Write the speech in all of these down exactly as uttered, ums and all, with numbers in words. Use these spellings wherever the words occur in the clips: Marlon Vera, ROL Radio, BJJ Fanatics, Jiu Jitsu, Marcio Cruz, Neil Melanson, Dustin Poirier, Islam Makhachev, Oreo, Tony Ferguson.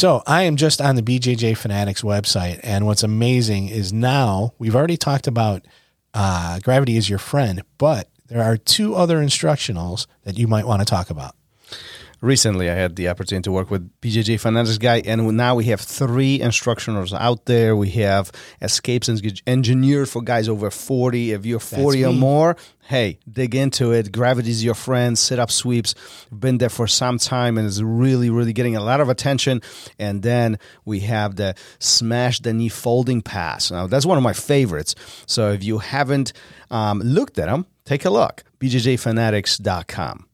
So I am just on the B J J Fanatics website, and what's amazing is now we've already talked about uh, Gravity is Your Friend, but there are two other instructionals that you might want to talk about. Recently, I had the opportunity to work with B J J Fanatics guy, and now we have three instructionals out there. We have escapes engineered for guys over forty. If you're forty or more, hey, dig into it. Gravity is your friend. Sit-up sweeps. Been there for some time, and is really, really getting a lot of attention. And then we have the smash the knee folding pass. Now, that's one of my favorites. So if you haven't um, looked at them, take a look. B J J Fanatics dot com.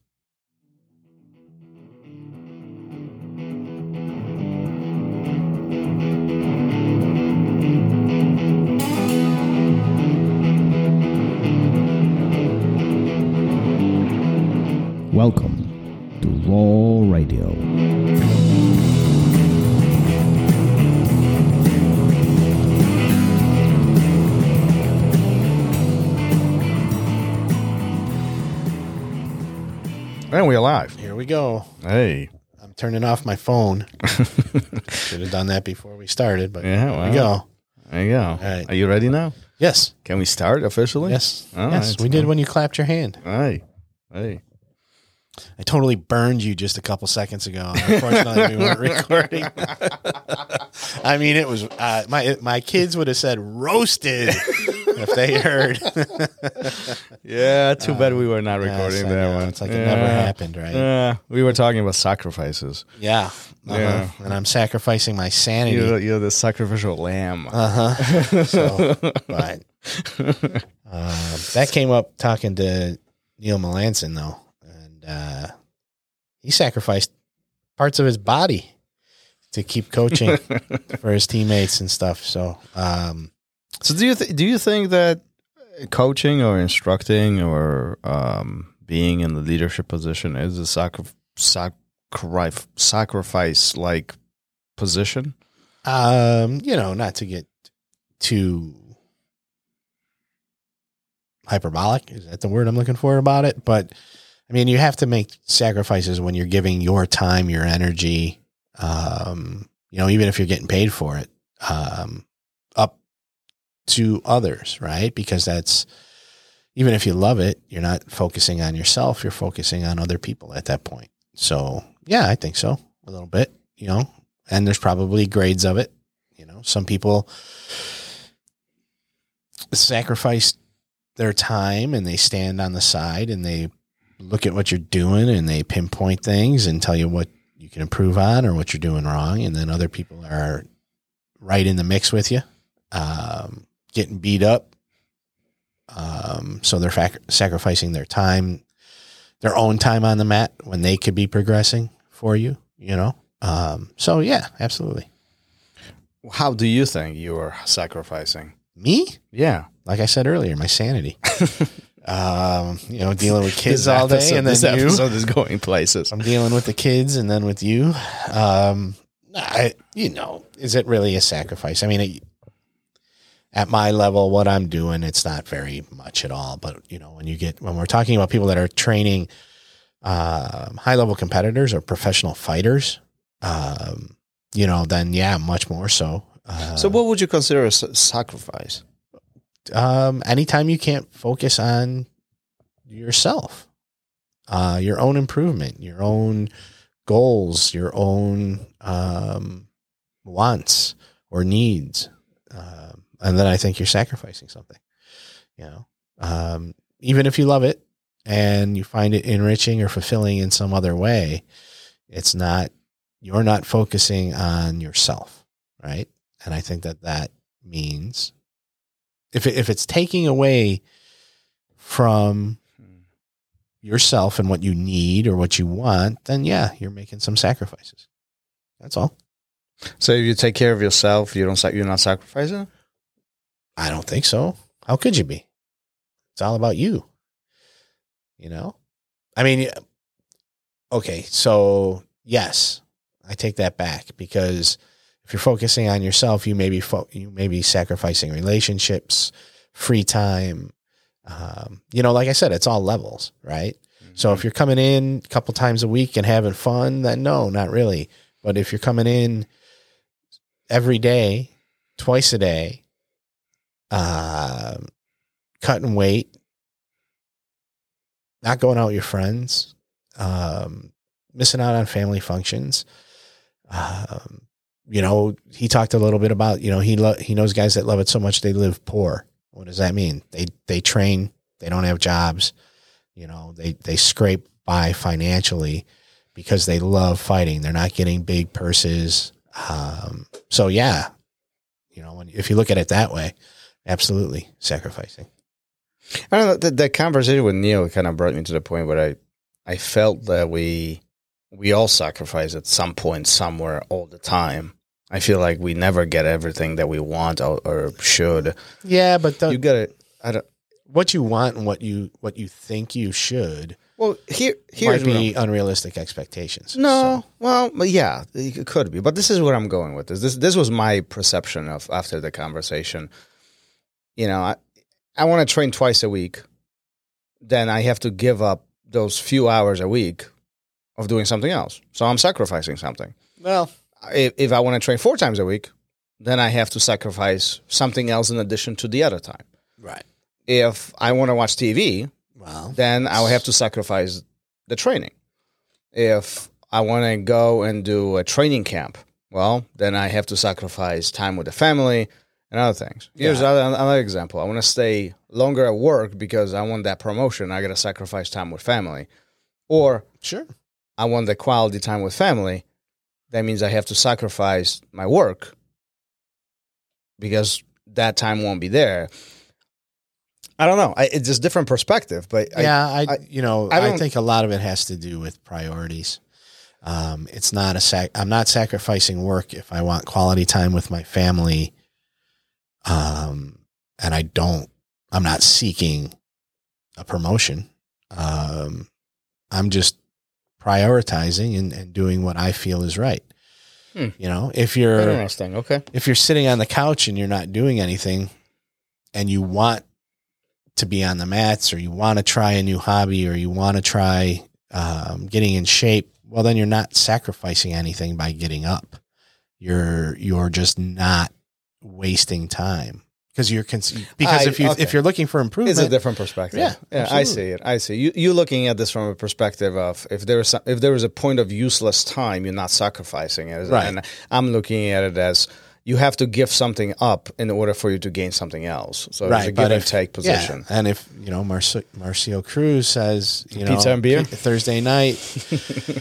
Welcome to R O L Radio. And we're live. Here we go. Hey. I'm turning off my phone. Should have done that before we started, but yeah, well, here we go. There you go. All right. Are you ready now? Yes. Can we start officially? Yes. All yes, right. We did when you clapped your hand. All right. Hey. I totally burned you just a couple seconds ago. Unfortunately, we weren't recording. I mean, it was uh, my my kids would have said roasted if they heard. Yeah, too bad we were not recording uh, yes, that one. It's like yeah. It never happened, right? Yeah, we were talking about sacrifices. Yeah, uh-huh. Yeah. And I'm sacrificing my sanity. You're, you're the sacrificial lamb. Uh huh. So, but uh, that came up talking to Neil Melanson though. Uh, he sacrificed parts of his body to keep coaching for his teammates and stuff. So, um, so do you th- do you think that coaching or instructing or um, being in the leadership position is a sacri- sacri- sacrifice like position? Um, you know, not to get too hyperbolic. Is that the word I'm looking for about it? But I mean, you have to make sacrifices when you're giving your time, your energy, um, you know, even if you're getting paid for it, um, up to others, right? Because that's, even if you love it, you're not focusing on yourself, you're focusing on other people at that point. So, yeah, I think so, a little bit, you know, and there's probably grades of it. You know, some people sacrifice their time and they stand on the side and they look at what you're doing and they pinpoint things and tell you what you can improve on or what you're doing wrong. And then other people are right in the mix with you, um, getting beat up. Um, so they're fac- sacrificing their time, their own time on the mat when they could be progressing for you, you know? Um, so yeah, absolutely. How do you think you are sacrificing? Me? Yeah. Like I said earlier, my sanity. Um, you know, dealing with kids all day, episode, and then this you. Episode is going places. I'm dealing with the kids, and then with you. Um, I, you know, is it really a sacrifice? I mean, it, at my level, what I'm doing, it's not very much at all. But you know, when you get when we're talking about people that are training um, high level competitors or professional fighters, um, you know, then yeah, much more so. Uh, so, what would you consider a sacrifice? Um, anytime you can't focus on yourself, uh, your own improvement, your own goals, your own, um, wants or needs. Um, and then I think you're sacrificing something, you know, um, even if you love it and you find it enriching or fulfilling in some other way, it's not, you're not focusing on yourself. Right. And I think that that means If it, if it's taking away from yourself and what you need or what you want, then yeah, you're making some sacrifices. That's all. So if you take care of yourself, you don't you're not sacrificing? I don't think so. How could you be? It's all about you. You know? I mean, okay, so yes, I take that back because if you're focusing on yourself, you may be fo- you may be sacrificing relationships, free time. Um, you know, like I said, it's all levels, right? Mm-hmm. So if you're coming in a couple times a week and having fun, then no, not really. But if you're coming in every day, twice a day, uh, cutting weight, not going out with your friends, um, missing out on family functions. Um, you know, he talked a little bit about, you know, he lo- he knows guys that love it so much they live poor. What does that mean? They they train, they don't have jobs, you know, they they scrape by financially because they love fighting. They're not getting big purses. Um, so yeah, you know, when, if you look at it that way, absolutely sacrificing. I don't know, the, the conversation with Neil kind of brought me to the point where I, I felt that we we all sacrifice at some point, somewhere, all the time. I feel like we never get everything that we want or, or should. Yeah, but the, you gotta, I don't, what you want and what you what you think you should. Well, here here's might be unrealistic expectations. No, so. Well, yeah, it could be. But this is where I'm going with this. This this was my perception of after the conversation. You know, I I want to train twice a week. Then I have to give up those few hours a week of doing something else. So I'm sacrificing something. Well, if, if I want to train four times a week, then I have to sacrifice something else in addition to the other time. Right. If I want to watch T V, well, then I would have to sacrifice the training. If I want to go and do a training camp, well, then I have to sacrifice time with the family and other things. Here's yeah. another, another example. I want to stay longer at work because I want that promotion. I got to sacrifice time with family. Or sure, I want the quality time with family. That means I have to sacrifice my work because that time won't be there. I don't know. I, it's just different perspective, but yeah, I, I you know, I, I think a lot of it has to do with priorities. Um, it's not a sac. I'm not sacrificing work if I want quality time with my family. Um, and I don't. I'm not seeking a promotion. Um, I'm just prioritizing and, and doing what I feel is right. Hmm. You know, if you're interesting, okay, if you're sitting on the couch and you're not doing anything, and you want to be on the mats, or you want to try a new hobby, or you want to try um, getting in shape, well, then you're not sacrificing anything by getting up. You're you're just not wasting time because you're cons- because I, if you okay. if you're looking for improvement, it's a different perspective. Yeah, yeah, I see it. I see you. You're looking at this from a perspective of if there is some, if there is a point of useless time, you're not sacrificing it. Right. And I'm looking at it as, you have to give something up in order for you to gain something else. So right, it's a give and if, take position. Yeah. And if, you know, Marcio, Marcio Cruz says, you know, pizza and beer Thursday night,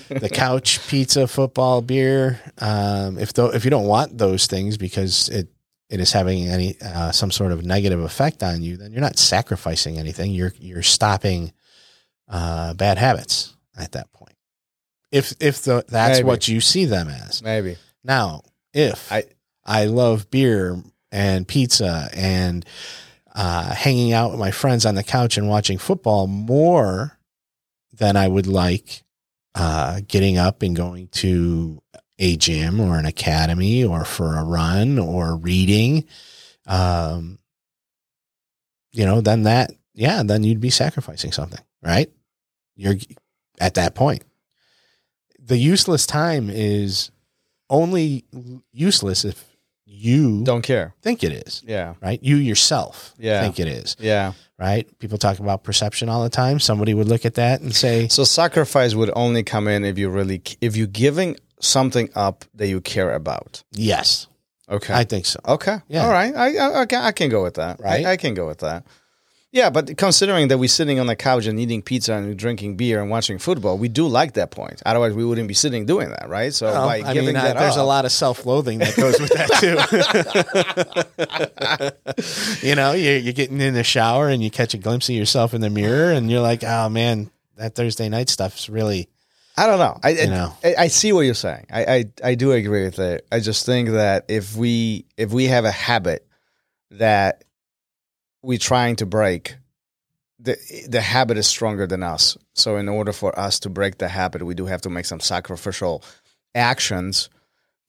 the couch, pizza, football, beer. Um, if though, if you don't want those things because it, it is having any, uh, some sort of negative effect on you, then you're not sacrificing anything. You're, you're stopping, uh, bad habits at that point. If, if the, that's Maybe. what you see them as. Maybe. Now, if I, I love beer and pizza and uh, hanging out with my friends on the couch and watching football more than I would like uh, getting up and going to a gym or an academy or for a run or reading. Um, you know, then that, yeah, then you'd be sacrificing something, right? You're at that point. The useless time is only useless if you don't care. Think it is. Yeah. Right. You yourself yeah. think it is. Yeah. Right. People talk about perception all the time. Somebody would look at that and say, so sacrifice would only come in if you really, if you're giving something up that you care about. Yes. Okay. I think so. Okay. Yeah. All right. I, I, I, can, I can go with that. Right. I, I can go with that. Yeah. But considering that we're sitting on the couch and eating pizza and drinking beer and watching football, we do like that point. Otherwise, we wouldn't be sitting doing that, right? So well, by I giving mean, that I, there's up, a lot of self-loathing that goes with that too. You know, you're, you're getting in the shower and you catch a glimpse of yourself in the mirror and you're like, oh man, that Thursday night stuff's really, I don't know. I, you know. I, I see what you're saying. I, I, I do agree with it. I just think that if we, if we have a habit that we're trying to break, the the habit is stronger than us. So in order for us to break the habit, we do have to make some sacrificial actions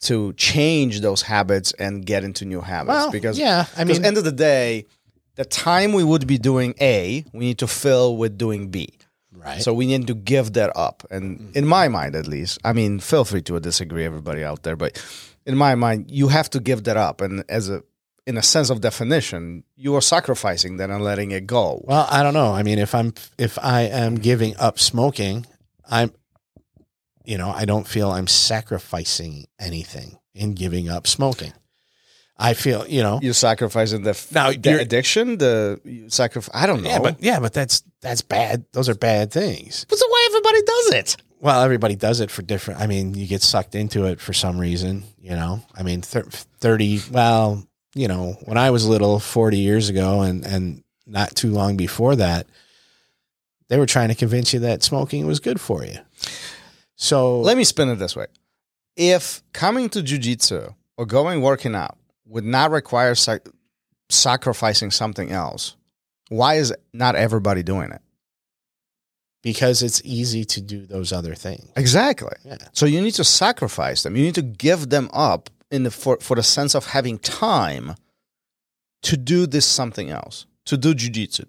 to change those habits and get into new habits. Well, because yeah, I mean, at the end of the day, the time we would be doing A, we need to fill with doing B. Right. So we need to give that up. And mm-hmm. in my mind, at least, I mean, feel free to disagree, everybody out there, but in my mind, you have to give that up. And as a, in a sense of definition, you are sacrificing that and letting it go. Well, I don't know. I mean, if I'm, if I am giving up smoking, I'm, you know, I don't feel I'm sacrificing anything in giving up smoking. I feel, you know, you're sacrificing the, f- now, the addiction, the sacrifice. I don't know. Yeah, but yeah, but that's that's bad. Those are bad things. But so why everybody does it? Well, everybody does it for different. I mean, you get sucked into it for some reason. You know, I mean, thir- thirty. Well, you know, when I was little, forty years ago, and and not too long before that, they were trying to convince you that smoking was good for you. So let me spin it this way: if coming to jiu-jitsu or going working out would not require sac- sacrificing something else, why is not everybody doing it? Because it's easy to do those other things. Exactly. Yeah. So you need to sacrifice them. You need to give them up in the for, for the sense of having time to do this something else, to do jiu-jitsu,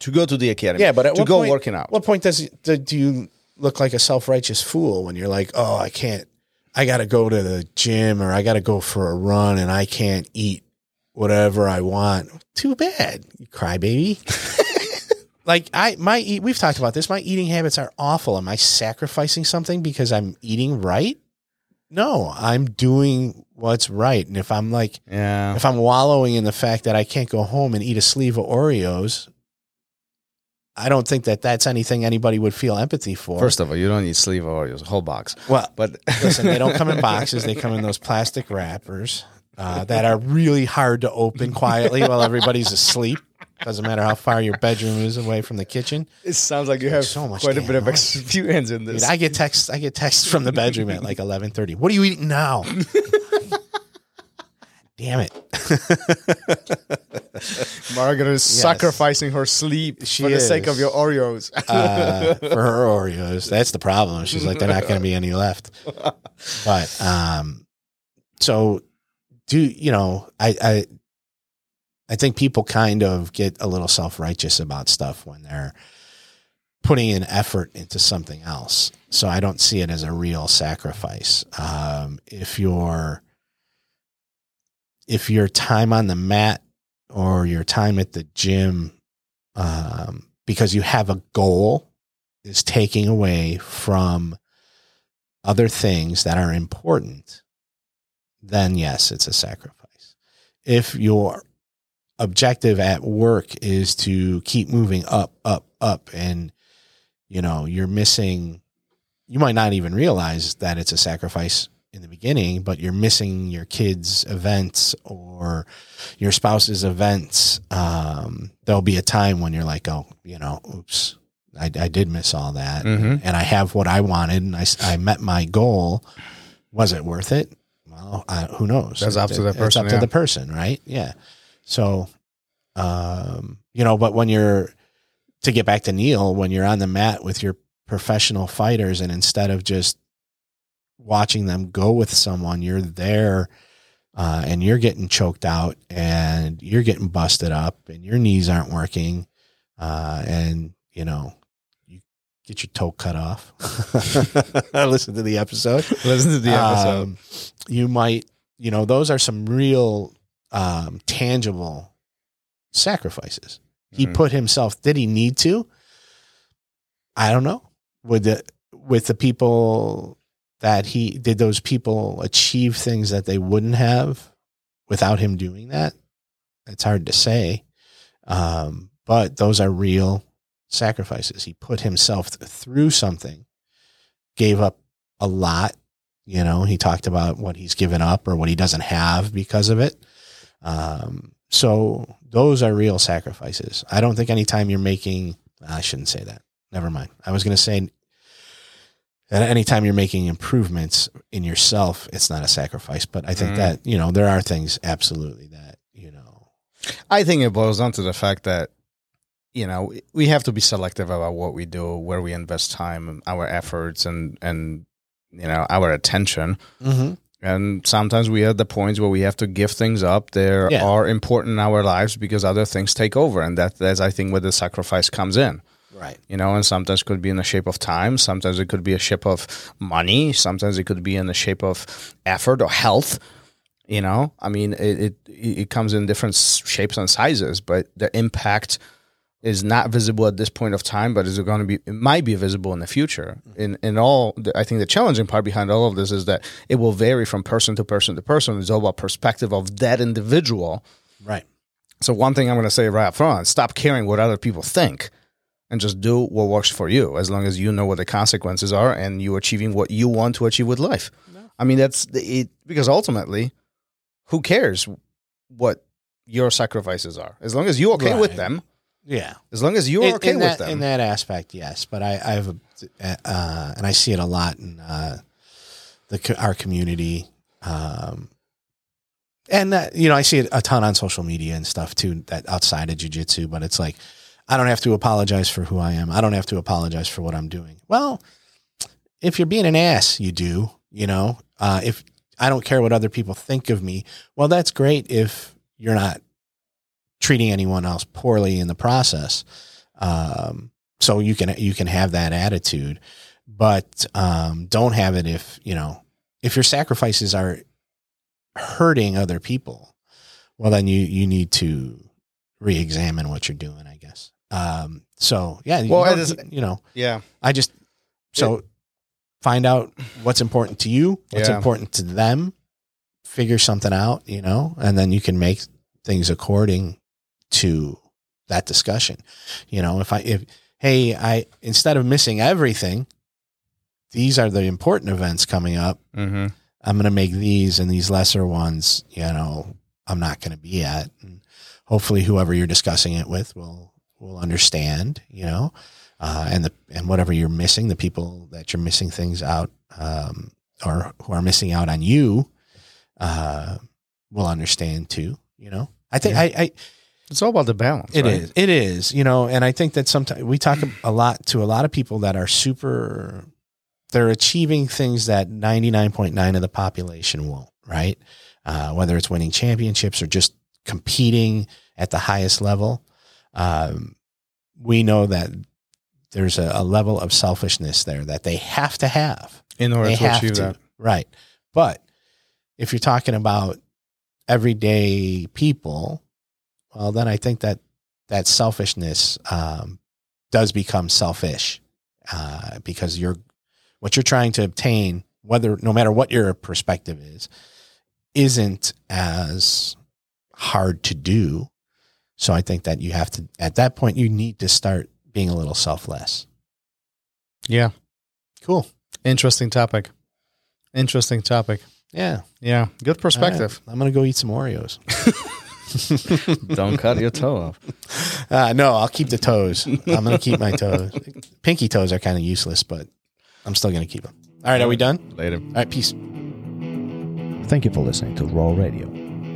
to go to the academy, yeah, but at to what go point, working out. What point does do you look like a self-righteous fool when you're like, oh, I can't. I got to go to the gym or I got to go for a run and I can't eat whatever I want. Too bad. You crybaby. Like I, my, eat, we've talked about this. My eating habits are awful. Am I sacrificing something because I'm eating right? No, I'm doing what's right. And if I'm like, yeah. if I'm wallowing in the fact that I can't go home and eat a sleeve of Oreos, I don't think that that's anything anybody would feel empathy for. First of all, you don't need sleeve Oreos, a whole box. Well, but listen, they don't come in boxes. They come in those plastic wrappers uh, that are really hard to open quietly while everybody's asleep. Doesn't matter how far your bedroom is away from the kitchen. It sounds like you have so much quite a bit of experience in this. Dude, I get texts. I get texts from the bedroom at like eleven thirty. What are you eating now? Damn it. Margaret is yes. sacrificing her sleep she for the is. sake of your Oreos. uh, for her Oreos. That's the problem. She's like, they're not going to be any left. But, um, so do, you know, I, I, I think people kind of get a little self-righteous about stuff when they're putting an effort into something else. So I don't see it as a real sacrifice. Um, if you're, If your time on the mat or your time at the gym, um, because you have a goal, is taking away from other things that are important, then yes, it's a sacrifice. If your objective at work is to keep moving up, up, up, and you know, you're missing, you might not even realize that it's a sacrifice in the beginning, but you're missing your kids' events or your spouse's events. Um, there'll be a time when you're like, oh, you know, oops, I, I did miss all that. Mm-hmm. And I have what I wanted and I, I met my goal. Was it worth it? Well, I, who knows? That's up to the person. It's up yeah. to the person, right? Yeah. So, um, you know, but when you're, to get back to Neil, when you're on the mat with your professional fighters and instead of just watching them go with someone, you're there uh, and you're getting choked out and you're getting busted up and your knees aren't working. Uh, and you know, you get your toe cut off. Listen to the episode. Listen to the episode. Um, you might, you know, those are some real um, tangible sacrifices. Mm-hmm. He put himself, did he need to? I don't know. Would the, with the people that he did those people achieve things that they wouldn't have without him doing that? It's hard to say. Um, but those are real sacrifices. He put himself through something, gave up a lot. You know, he talked about what he's given up or what he doesn't have because of it. Um, so those are real sacrifices. I don't think anytime you're making, I shouldn't say that. Never mind. I was going to say, and anytime you're making improvements in yourself, it's not a sacrifice. But I think mm. that, you know, there are things absolutely that, you know. I think it boils down to the fact that, you know, we have to be selective about what we do, where we invest time, our efforts and, and you know, our attention. Mm-hmm. And sometimes we are at the points where we have to give things up. There yeah. are important in our lives because other things take over. And that, that's, I think, where the sacrifice comes in. Right. You know, and sometimes it could be in the shape of time. Sometimes it could be a shape of money. Sometimes it could be in the shape of effort or health. You know, I mean, it, it, it comes in different shapes and sizes, but the impact is not visible at this point of time, but is it going to be, it might be visible in the future. In, in all, the, I think the challenging part behind all of this is that it will vary from person to person to person. It's all about perspective of that individual. Right. So one thing I'm going to say right up front, stop caring what other people think and just do what works for you, as long as you know what the consequences are and you're achieving what you want to achieve with life. No. I mean, that's it, because ultimately, who cares what your sacrifices are? As long as you're okay right. with them. Yeah. As long as you are okay in that, with them. In that aspect, yes. But I, I have, a, uh, and I see it a lot in uh, the our community. Um, and, that, you know, I see it a ton on social media and stuff too, that outside of jiu-jitsu. But it's like, I don't have to apologize for who I am. I don't have to apologize for what I'm doing. Well, if you're being an ass, you do, you know. Uh, if I don't care what other people think of me, well, that's great if you're not treating anyone else poorly in the process. Um, so you can, you can have that attitude, but, um, don't have it if, you know, if your sacrifices are hurting other people, well, then you, you need to re-examine what you're doing, I guess. Um, so yeah, well, you know, is, you know yeah, I just, so it, find out what's important to you, what's yeah. important to them, figure something out, you know, and then you can make things according to that discussion. You know, if I, if, hey, I, instead of missing everything, these are the important events coming up. Mm-hmm. I'm going to make these, and these lesser ones, you know, I'm not going to be at. And hopefully whoever you're discussing it with will, will understand, you know, uh, and the, and whatever you're missing, the people that you're missing things out, um, or who are missing out on you, uh, will understand too. You know, I think yeah. I, I, it's all about the balance. It right? is. It is, you know, and I think that sometimes we talk a lot to a lot of people that are super, they're achieving things that ninety-nine point nine of the population won't, right? Uh, whether it's winning championships or just competing at the highest level. Um, we know that there's a, a level of selfishness there that they have to have in order they to achieve to, that. Right. But if you're talking about everyday people, well, then I think that that selfishness um, does become selfish uh, because you're what you're trying to obtain, whether no matter what your perspective is, isn't as hard to do. So I think that you have to, at that point, you need to start being a little selfless. Yeah. Cool. Interesting topic. Interesting topic. Yeah. Yeah. Good perspective. Right. I'm going to go eat some Oreos. Don't cut your toe off. Uh, no, I'll keep the toes. I'm going to keep my toes. Pinky toes are kind of useless, but I'm still going to keep them. All right. Are we done? Later. All right. Peace. Thank you for listening to R O L Radio.